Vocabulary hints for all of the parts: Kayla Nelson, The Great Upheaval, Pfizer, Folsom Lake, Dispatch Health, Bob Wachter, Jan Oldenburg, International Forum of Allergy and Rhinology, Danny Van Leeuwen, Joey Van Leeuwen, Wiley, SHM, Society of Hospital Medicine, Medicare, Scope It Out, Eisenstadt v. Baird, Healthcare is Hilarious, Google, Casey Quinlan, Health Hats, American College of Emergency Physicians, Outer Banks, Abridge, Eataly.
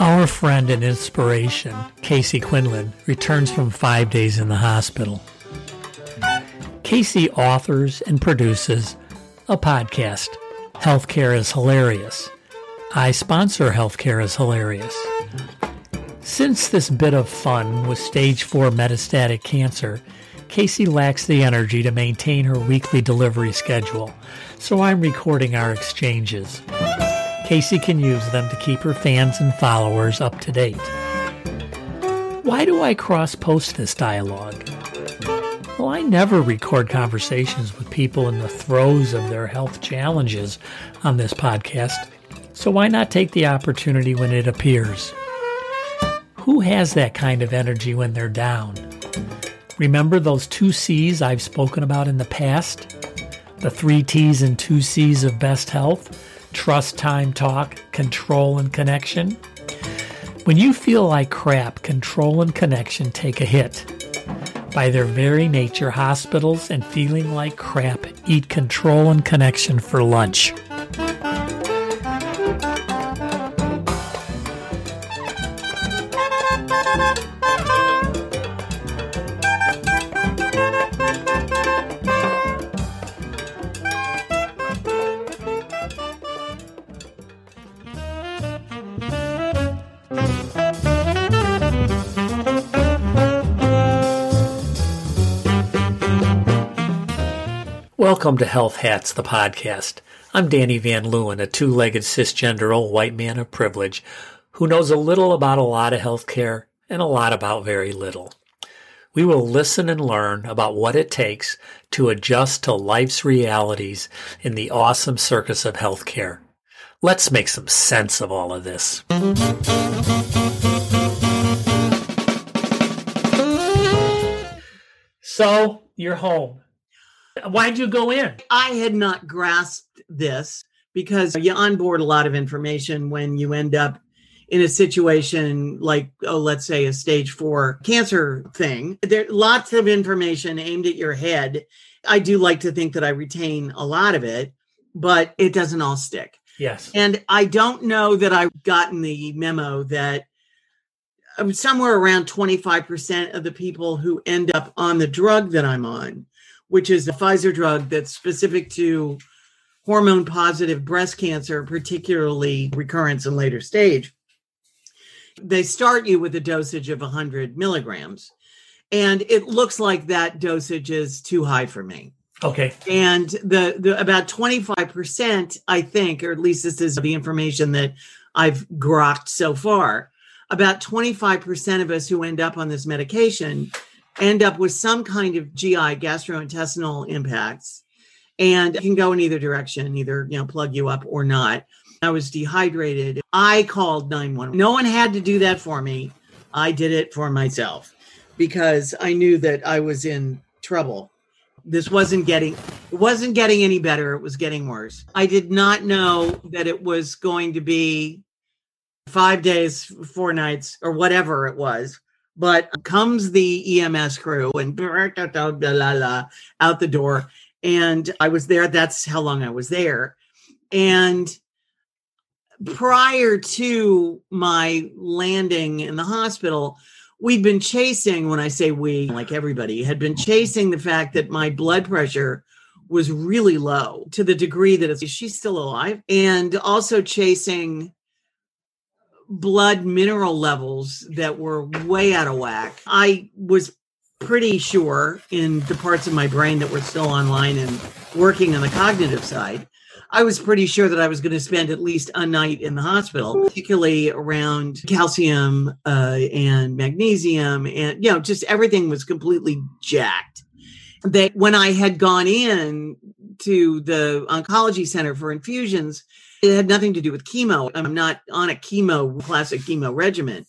Our friend and inspiration, Casey Quinlan, returns from 5 days in the hospital. Casey authors and produces a podcast, Healthcare is Hilarious. I sponsor Healthcare is Hilarious. Since this bit of fun was stage 4 metastatic cancer, Casey lacks the energy to maintain her weekly delivery schedule, so I'm recording our exchanges. Casey can use them to keep her fans and followers up to date. Why do I cross-post this dialogue? Well, I never record conversations with people in the throes of their health challenges on this podcast, so why not take the opportunity when it appears? Who has that kind of energy when they're down? Remember those 2 C's I've spoken about in the past? The 3 T's and 2 C's of best health? Trust, time, talk, control, and connection. When you feel like crap, control and connection take a hit. By their very nature, hospitals and feeling like crap eat control and connection for lunch. Welcome to Health Hats, the podcast. I'm Danny Van Leeuwen, a two-legged cisgender old white man of privilege who knows a little about a lot of healthcare and a lot about very little. We will listen and learn about what it takes to adjust to life's realities in the awesome circus of healthcare. Let's make some sense of all of this. So, you're home. Why'd you go in? I had not grasped this because you onboard a lot of information when you end up in a situation like, let's say a stage 4 cancer thing. There are lots of information aimed at your head. I do like to think that I retain a lot of it, but it doesn't all stick. Yes. And I don't know that I've gotten the memo that somewhere around 25% of the people who end up on the drug that I'm on, which is a Pfizer drug that's specific to hormone-positive breast cancer, particularly recurrence and later stage. They start you with a dosage of 100 milligrams. And it looks like that dosage is too high for me. Okay. And the about 25%, I think, or at least this is the information that I've grokked so far, about 25% of us who end up on this medication end up with some kind of GI, gastrointestinal impacts, and it can go in either direction, either, plug you up or not. I was dehydrated. I called 911. No one had to do that for me. I did it for myself because I knew that I was in trouble. This wasn't getting any better. It was getting worse. I did not know that it was going to be 5 days, 4 nights, or whatever it was. But comes the EMS crew and out the door. And I was there. That's how long I was there. And prior to my landing in the hospital, we'd been chasing, when I say we, like everybody, had been chasing the fact that my blood pressure was really low to the degree that she's still alive. And also chasing blood mineral levels that were way out of whack. I was pretty sure in the parts of my brain that were still online and working on the cognitive side, I was pretty sure that I was going to spend at least a night in the hospital, particularly around calcium and magnesium. And, just everything was completely jacked. That when I had gone in to the oncology center for infusions, it had nothing to do with chemo. I'm not on a classic chemo regimen,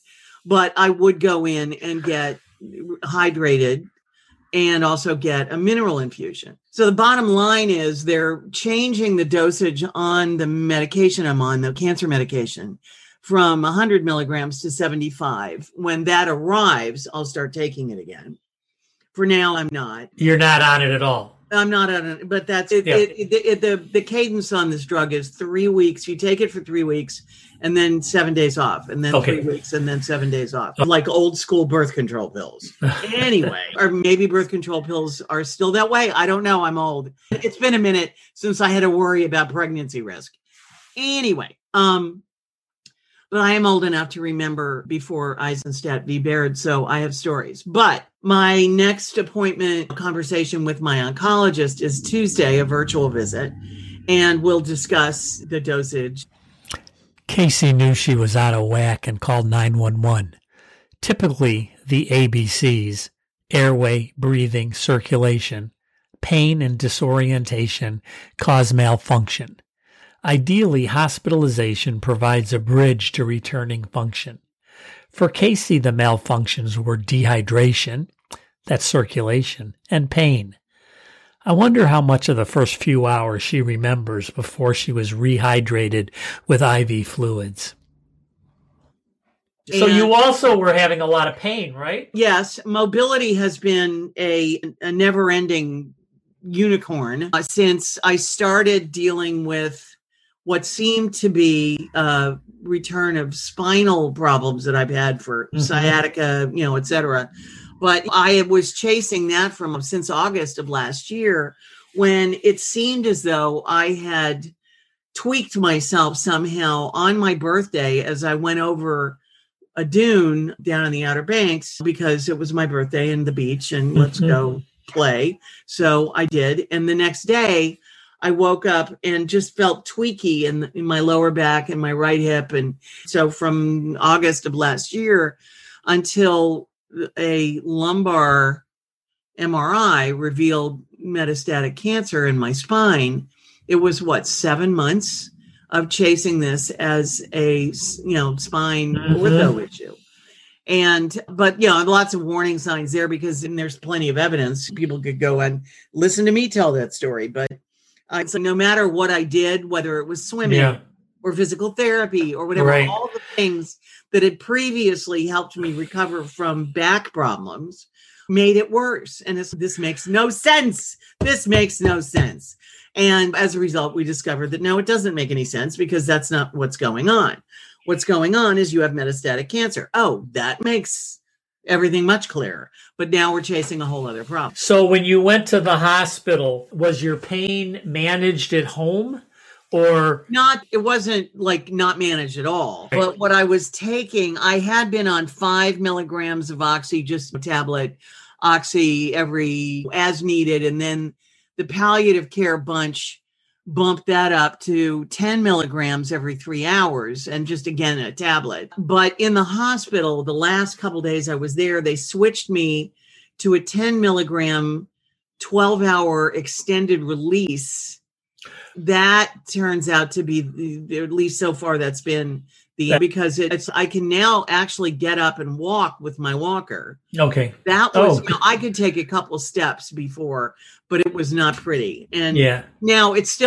but I would go in and get hydrated and also get a mineral infusion. So the bottom line is they're changing the dosage on the medication I'm on, the cancer medication, from 100 milligrams to 75. When that arrives, I'll start taking it again. For now, I'm not. You're not on it at all. I'm not on it, but that's it, yeah. The cadence on this drug is 3 weeks. You take it for 3 weeks and then 7 days off, and then 3 weeks and then 7 days off, like old school birth control pills. Anyway, or maybe birth control pills are still that way. I don't know. I'm old. It's been a minute since I had to worry about pregnancy risk. Anyway, but I am old enough to remember before Eisenstadt v. Baird, so I have stories. But my next appointment conversation with my oncologist is Tuesday, a virtual visit, and we'll discuss the dosage. Casey knew she was out of whack and called 911. Typically, the ABCs, airway, breathing, circulation, pain and disorientation, cause malfunction. Ideally, hospitalization provides a bridge to returning function. For Casey, the malfunctions were dehydration, that's circulation, and pain. I wonder how much of the first few hours she remembers before she was rehydrated with IV fluids. So you also were having a lot of pain, right? Yes. Mobility has been a never-ending unicorn since I started dealing with what seemed to be a return of spinal problems that I've had for sciatica, et cetera. But I was chasing that from since August of last year, when it seemed as though I had tweaked myself somehow on my birthday as I went over a dune down in the Outer Banks, because it was my birthday and the beach and let's go play. So I did. And the next day, I woke up and just felt tweaky in my lower back and my right hip. And so from August of last year until a lumbar MRI revealed metastatic cancer in my spine, it was 7 months of chasing this as a, spine ortho issue. But lots of warning signs there, because there's plenty of evidence. People could go and listen to me tell that story, but so no matter what I did, whether it was swimming or physical therapy or whatever, all the things that had previously helped me recover from back problems made it worse. And this makes no sense. And as a result, we discovered that no, it doesn't make any sense, because that's not what's going on. What's going on is you have metastatic cancer. Oh, that makes everything much clearer. But now we're chasing a whole other problem. So when you went to the hospital, was your pain managed at home or? It wasn't not managed at all. Right. But what I was taking, I had been on 5 milligrams of Oxy, just a tablet, Oxy as needed. And then the palliative care bunch bumped that up to 10 milligrams every 3 hours, and just again a tablet. But in the hospital, the last couple of days I was there, they switched me to a 10 milligram, 12-hour extended release. That turns out to be, at least so far, that's been because I can now actually get up and walk with my walker. Okay. That was, I could take a couple steps before, but it was not pretty. And now it's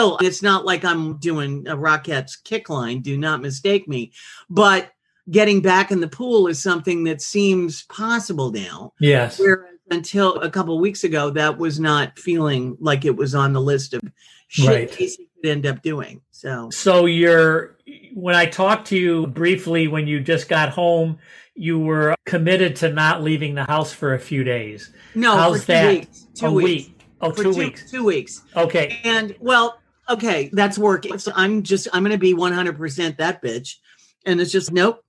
not like I'm doing a Rockettes kick line. Do not mistake me. But getting back in the pool is something that seems possible now. Yes. Whereas until a couple of weeks ago, that was not feeling like it was on the list of shit Casey could end up doing. So when I talked to you briefly, when you just got home, you were committed to not leaving the house for a few days. No, how's for 2 weeks. Two weeks. 2 weeks. Okay. And that's working. So I'm going to be 100% that bitch. And it's just, nope,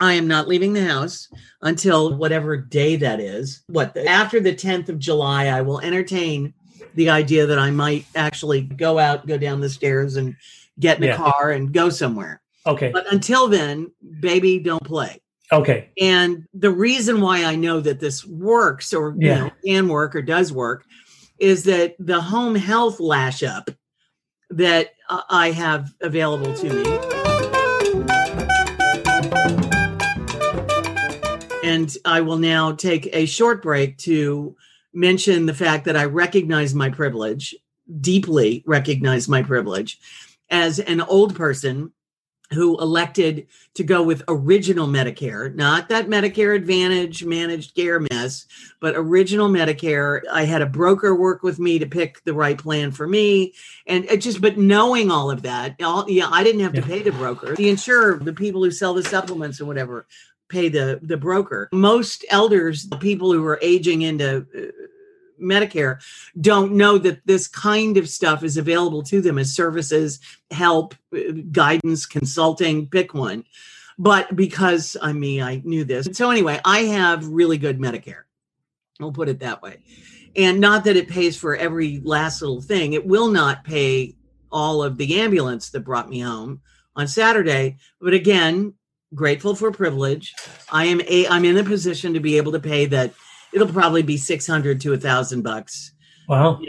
I am not leaving the house until whatever day that is. After the 10th of July, I will entertain the idea that I might actually go out, go down the stairs and get in a car and go somewhere. Okay. But until then, baby, don't play. Okay. And the reason why I know that this works or can work or does work is that the home health lash up that I have available to me. And I will now take a short break to mention the fact that I recognize my privilege, deeply recognize my privilege as an old person who elected to go with original Medicare, not that Medicare Advantage managed care mess, but original Medicare. I had a broker work with me to pick the right plan for me. And it just, but knowing all of that, I didn't have to pay the broker. The insurer, the people who sell the supplements and whatever, pay the broker. Most elders, the people who are aging into Medicare, don't know that this kind of stuff is available to them as services, help, guidance, consulting, pick one. But because I'm me, I knew this. So anyway, I have really good Medicare. I'll put it that way. And not that it pays for every last little thing. It will not pay all of the ambulance that brought me home on Saturday. But again, grateful for privilege. I'm in a position to be able to pay that. It'll probably be $600 to $1,000. Wow.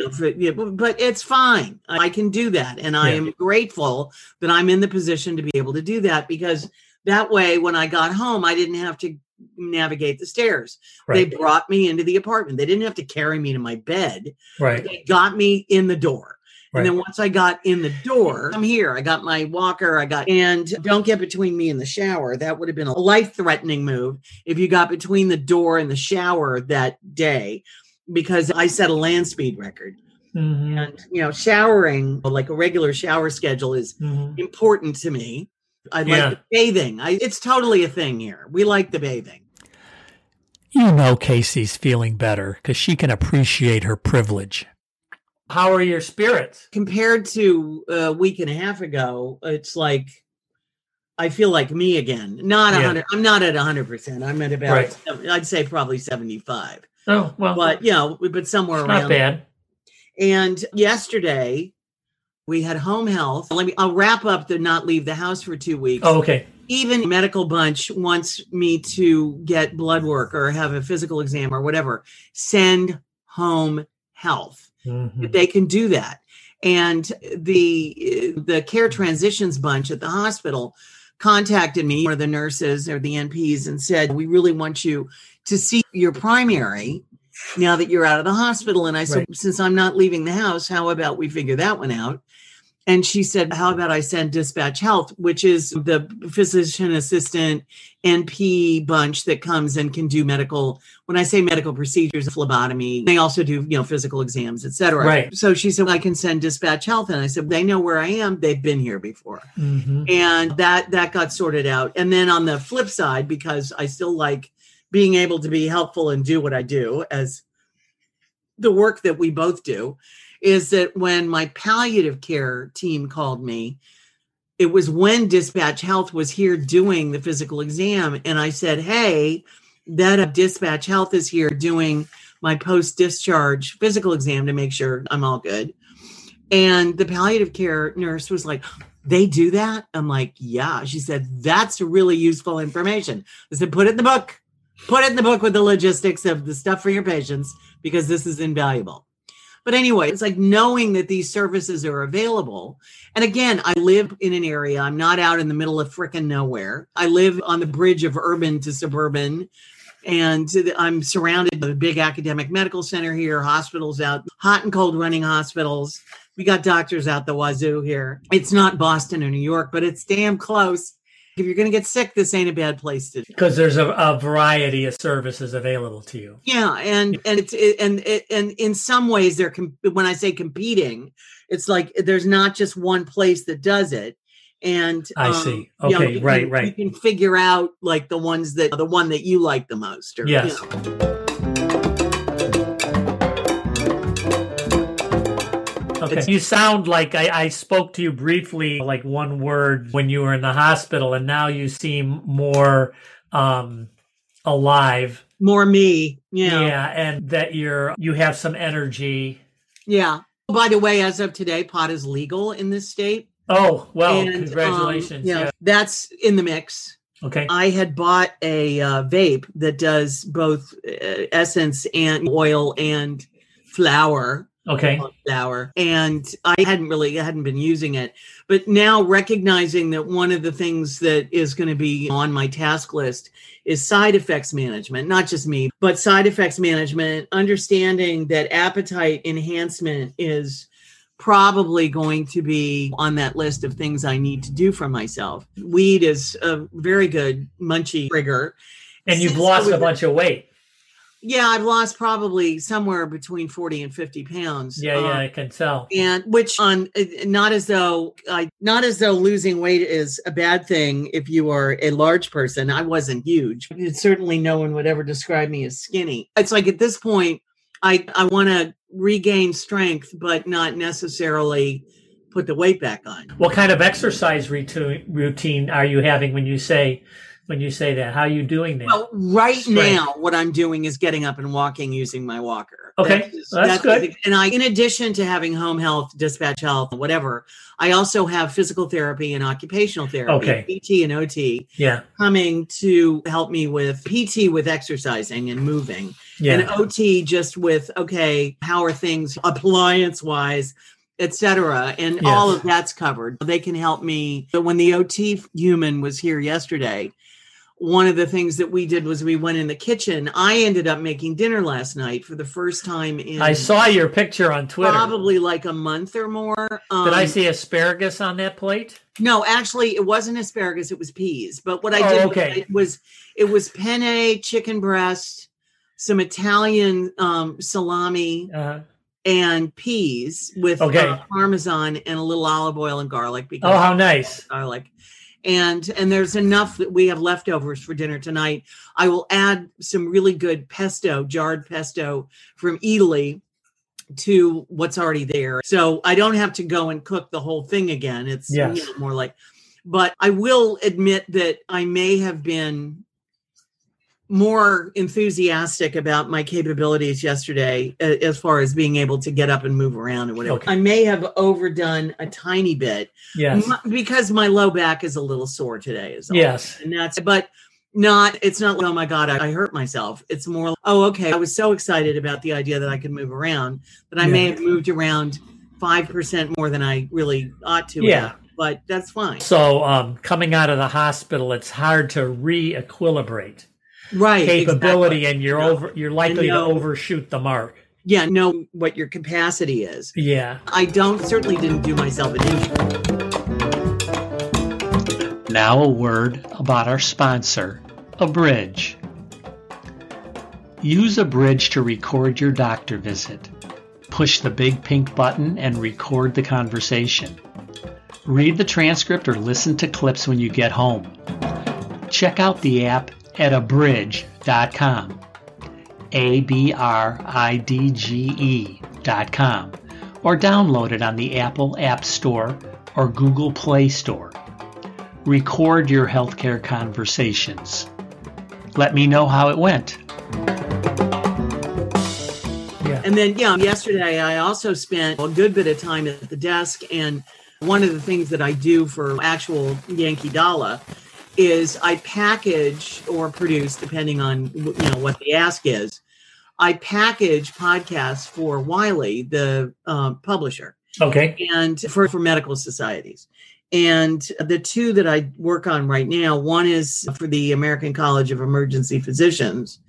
But it's fine. I can do that. And I am grateful that I'm in the position to be able to do that, because that way, when I got home, I didn't have to navigate the stairs. Right. They brought me into the apartment. They didn't have to carry me to my bed. Right. They got me in the door. Right. And then once I got in the door, I'm here. I got my walker. And don't get between me and the shower. That would have been a life-threatening move if you got between the door and the shower that day, because I set a land speed record. Mm-hmm. And, showering, like a regular shower schedule, is important to me. I like the bathing. It's totally a thing here. We like the bathing. You know Casey's feeling better because she can appreciate her privilege. How are your spirits? Compared to a week and a half ago, it's like I feel like me again. Not 100. I'm not at 100%. I'm at about, I'd say probably 75. Oh, well. But, but somewhere around. Not bad. And yesterday we had home health. I'll wrap up the not leave the house for 2 weeks. Oh, okay. Even Medical Bunch wants me to get blood work or have a physical exam or whatever. Send home health. Mm-hmm. They can do that. And the Care Transitions Bunch at the hospital contacted me, or the nurses or the NPs, and said, we really want you to see your primary now that you're out of the hospital. And I said, since I'm not leaving the house, how about we figure that one out? And she said, how about I send Dispatch Health, which is the physician assistant NP bunch that comes and can do medical, when I say medical procedures, phlebotomy. They also do, physical exams, et cetera. Right. So she said, I can send Dispatch Health. And I said, they know where I am. They've been here before. Mm-hmm. And that got sorted out. And then on the flip side, because I still like being able to be helpful and do what I do as the work that we both do, is that when my palliative care team called me, it was when Dispatch Health was here doing the physical exam. And I said, hey, that Dispatch Health is here doing my post-discharge physical exam to make sure I'm all good. And the palliative care nurse was like, they do that? I'm like, yeah. She said, that's really useful information. I said, put it in the book. Put it in the book with the logistics of the stuff for your patients, because this is invaluable. But anyway, it's like knowing that these services are available. And again, I live in an area. I'm not out in the middle of frickin' nowhere. I live on the bridge of urban to suburban. And I'm surrounded by a big academic medical center here, hospitals out, hot and cold running hospitals. We got doctors out the wazoo here. It's not Boston or New York, but it's damn close. If you're going to get sick, this ain't a bad place to. Because there's a variety of services available to you. Yeah, and in some ways, they're when I say competing, it's like there's not just one place that does it. And I see. Okay, right. You can figure out like the one that you like the most. Or, yes. Okay. You sound like I spoke to you briefly, like one word when you were in the hospital, and now you seem more alive. More me. Yeah. Yeah. And that you have some energy. Yeah. By the way, as of today, pot is legal in this state. Oh, well, and, congratulations. Yeah. That's in the mix. Okay. I had bought a vape that does both essence and oil and flower. Okay. Flower. And I hadn't been using it, but now recognizing that one of the things that is going to be on my task list is side effects management, not just me, but side effects management, understanding that appetite enhancement is probably going to be on that list of things I need to do for myself. Weed is a very good munchie trigger. And you've lost a bunch of weight. Yeah, I've lost probably somewhere between 40 and 50 pounds. Yeah, I can tell. And which not as though losing weight is a bad thing if you are a large person. I wasn't huge. Certainly no one would ever describe me as skinny. It's like at this point, I want to regain strength, but not necessarily put the weight back on. What kind of exercise routine are you having when you say... When you say that, how are you doing that? Well, right now, what I'm doing is getting up and walking using my walker. Okay, that's good. And in addition to having home health, dispatch health, whatever, I also have physical therapy and occupational therapy, PT and OT, coming to help me with PT with exercising and moving, and OT just with, how are things appliance-wise, etc. And all of that's covered. They can help me. But when the OT human was here yesterday, one of the things that we did was we went in the kitchen. I ended up making dinner last night for the first time in... I saw your picture on Twitter. Probably like a month or more. Did I see asparagus on that plate? No, actually, it wasn't asparagus. It was peas. But what I did was it was penne, chicken breast, some Italian salami, and peas with Parmesan and a little olive oil and garlic. Because how nice. Garlic. And there's enough that we have leftovers for dinner tonight. I will add some really good pesto, jarred pesto from Eataly to what's already there. So I don't have to go and cook the whole thing again. It's more like, but I will admit that I may have been more enthusiastic about my capabilities yesterday as far as being able to get up and move around and whatever. Okay. I may have overdone a tiny bit because my low back is a little sore today. And it's not like, oh my God, I hurt myself. It's more like, I was so excited about the idea that I could move around that I may have moved around 5% more than I really ought to have. But that's fine. So coming out of the hospital, it's hard to re-equilibrate. Right, capability, exactly. And you're likely to overshoot the mark. Yeah, know what your capacity is. Yeah, I certainly didn't do myself an injury. Now a word about our sponsor, Abridge. Use Abridge to record your doctor visit. Push the big pink button and record the conversation. Read the transcript or listen to clips when you get home. Check out the app at abridge.com, ABRIDGE.com, or download it on the Apple App Store or Google Play Store. Record your healthcare conversations. Let me know how it went. Yeah. And then, yesterday I also spent a good bit of time at the desk, and one of the things that I do for actual Yankee Dollar is I package or produce, depending on what the ask is, I package podcasts for Wiley, the publisher, and for medical societies. And the two that I work on right now, one is for the American College of Emergency Physicians,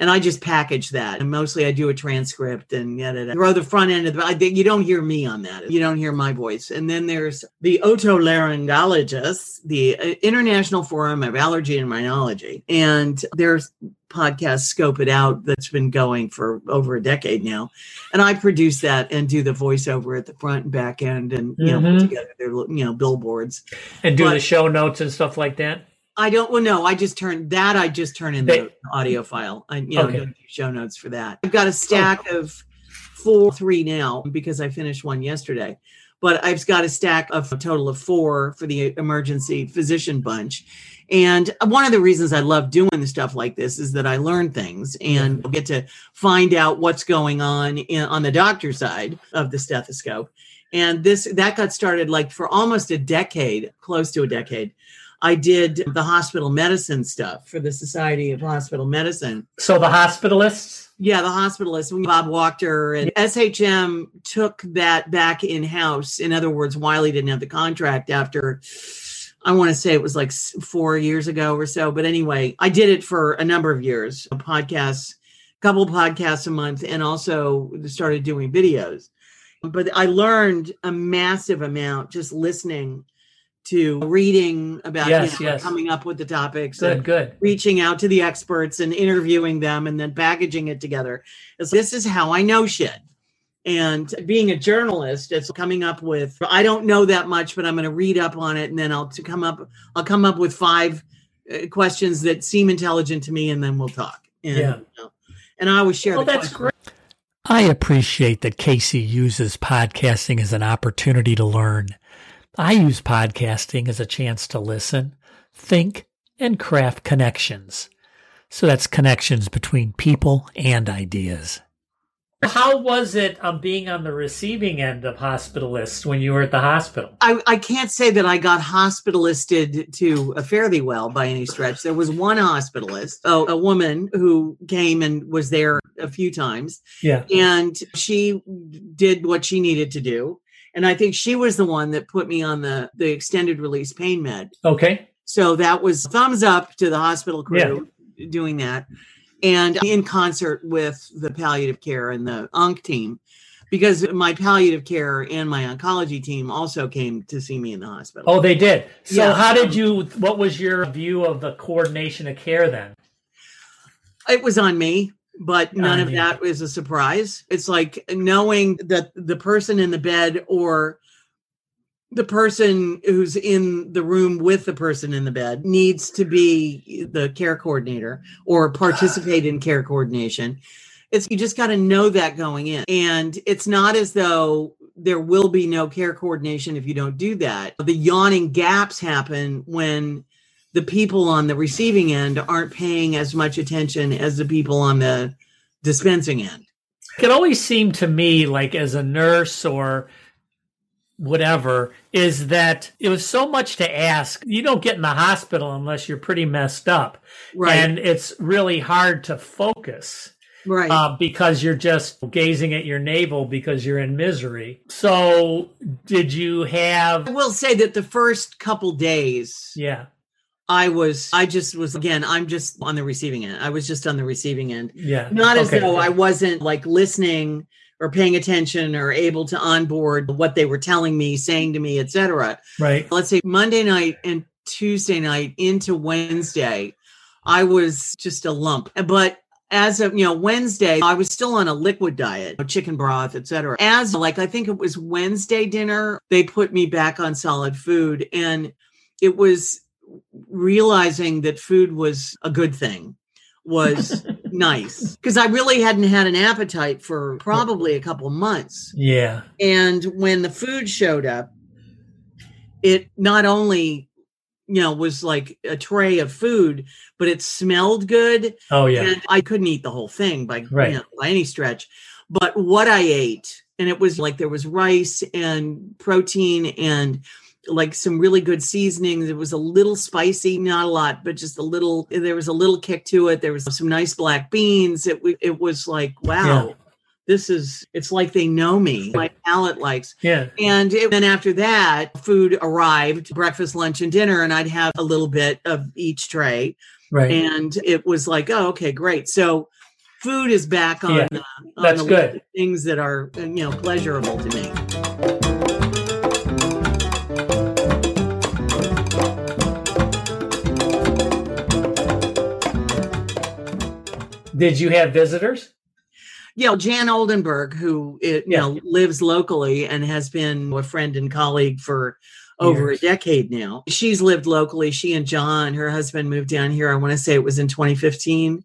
and I just package that. And mostly I do a transcript and throw the front end of you don't hear me on that. You don't hear my voice. And then there's the Otolaryngologists, the International Forum of Allergy and Rhinology. And there's podcast Scope It Out that's been going for over a decade now. And I produce that and do the voiceover at the front and back end and, put together their, billboards. And do the show notes and stuff like that? I don't. Well, no. I just turn in the audio file. I don't do show notes for that. I've got a stack of three now because I finished one yesterday, but I've got a stack of a total of four for the emergency physician bunch. And one of the reasons I love doing stuff like this is that I learn things and get to find out what's going on on the doctor side of the stethoscope. And that got started like for almost a decade, close to a decade. I did the hospital medicine stuff for the Society of Hospital Medicine. So the hospitalists? Yeah, the hospitalists. Bob Wachter and SHM took that back in-house. In other words, Wiley didn't have the contract after, I want to say it was like 4 years ago or so. But anyway, I did it for a number of years, a couple podcasts a month, and also started doing videos. But I learned a massive amount just listening to reading about coming up with the topics, reaching out to the experts and interviewing them and then packaging it together. So this is how I know shit. And being a journalist, it's coming up with, I don't know that much, but I'm going to read up on it. And then I'll come up with 5 questions that seem intelligent to me, and then we'll talk. And, and I always share that's questions. Great. I appreciate that Casey uses podcasting as an opportunity to learn. I use podcasting as a chance to listen, think, and craft connections. So that's connections between people and ideas. How was it being on the receiving end of hospitalists when you were at the hospital? I can't say that I got hospitalisted to fairly well by any stretch. There was one hospitalist, a woman who came and was there a few times. Yeah. And she did what she needed to do. And I think she was the one that put me on the extended release pain med. Okay. So that was thumbs up to the hospital crew doing that. And in concert with the palliative care and the onc team, because my palliative care and my oncology team also came to see me in the hospital. Oh, they did. So what was your view of the coordination of care then? It was on me, but none of that was a surprise. It's like knowing that the person in the bed or the person who's in the room with the person in the bed needs to be the care coordinator or participate in care coordination. It's, you just got to know that going in. And it's not as though there will be no care coordination if you don't do that. The yawning gaps happen when the people on the receiving end aren't paying as much attention as the people on the dispensing end. It always seemed to me like as a nurse or whatever, is that it was so much to ask. You don't get in the hospital unless you're pretty messed up. Right. And it's really hard to focus. Right. Because you're just gazing at your navel because you're in misery. So did you have... I will say that the first couple days... Yeah. I'm just on the receiving end. I was just on the receiving end. Yeah. Not as though I wasn't like listening or paying attention or able to onboard what they were telling me, saying to me, et cetera. Right. Let's say Monday night and Tuesday night into Wednesday, I was just a lump. But as of, Wednesday, I was still on a liquid diet, chicken broth, et cetera. As like, I think it was Wednesday dinner, they put me back on solid food. And it was realizing that food was a good thing was nice, because I really hadn't had an appetite for probably a couple months. Yeah. And when the food showed up, it not only, was like a tray of food, but it smelled good. Oh, yeah. And I couldn't eat the whole thing by any stretch. But what I ate, and it was like there was rice and protein and like some really good seasonings. It was a little spicy, not a lot, but just a little, there was a little kick to it. There was some nice black beans. It was like, wow, it's like they know me. My palate likes. Yeah. And then after that, food arrived, breakfast, lunch, and dinner, and I'd have a little bit of each tray. Right. And it was like, oh, okay, great. So food is back on the good things that are, pleasurable to me. Did you have visitors? Yeah, Jan Oldenburg, who lives locally and has been a friend and colleague for over a decade now. She's lived locally. She and John, her husband, moved down here. I want to say it was in 2015.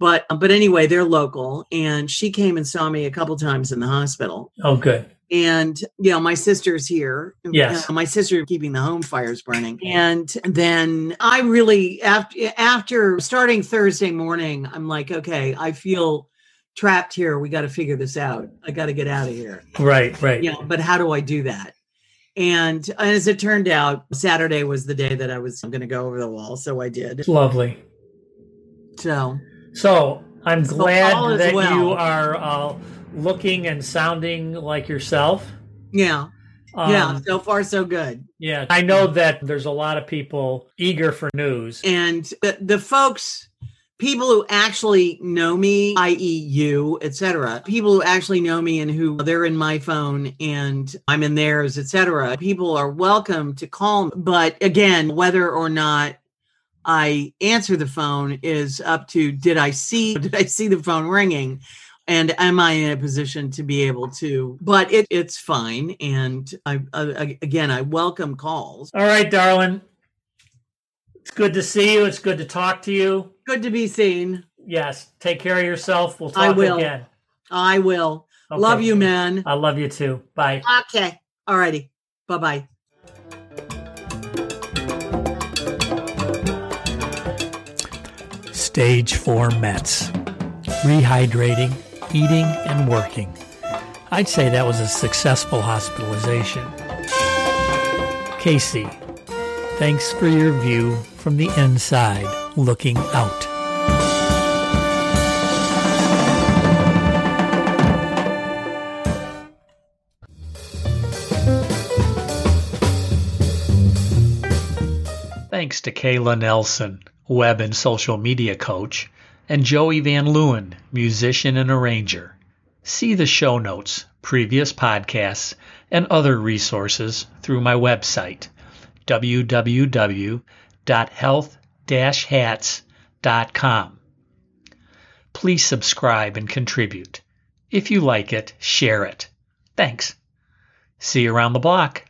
But anyway, they're local. And she came and saw me a couple times in the hospital. Oh, good. And, my sister's here. Yes. My sister keeping the home fires burning. And then I really, after starting Thursday morning, I'm like, okay, I feel trapped here. We got to figure this out. I got to get out of here. Right, right. But how do I do that? And as it turned out, Saturday was the day that I was going to go over the wall. So I did. Lovely. So I'm glad that you are... looking and sounding like yourself. Yeah. So far, so good. Yeah. I know that there's a lot of people eager for news. And the folks people who actually know me, i.e. you, et cetera, people who actually know me and who they're in my phone and I'm in theirs, et cetera, people are welcome to call me. But again, whether or not I answer the phone is up to, did I see the phone ringing? And am I in a position to be able to? But it's fine. And I welcome calls. All right, darling. It's good to see you. It's good to talk to you. Good to be seen. Yes. Take care of yourself. We'll talk again. I will. Okay. Love you, man. I love you too. Bye. Okay. All righty. Bye-bye. Stage 4 Mets. Rehydrating, eating, and working. I'd say that was a successful hospitalization. Casey, thanks for your view from the inside, looking out. Thanks to Kayla Nelson, web and social media coach, and Joey Van Leeuwen, musician and arranger. See the show notes, previous podcasts, and other resources through my website, www.health-hats.com. Please subscribe and contribute. If you like it, share it. Thanks. See you around the block.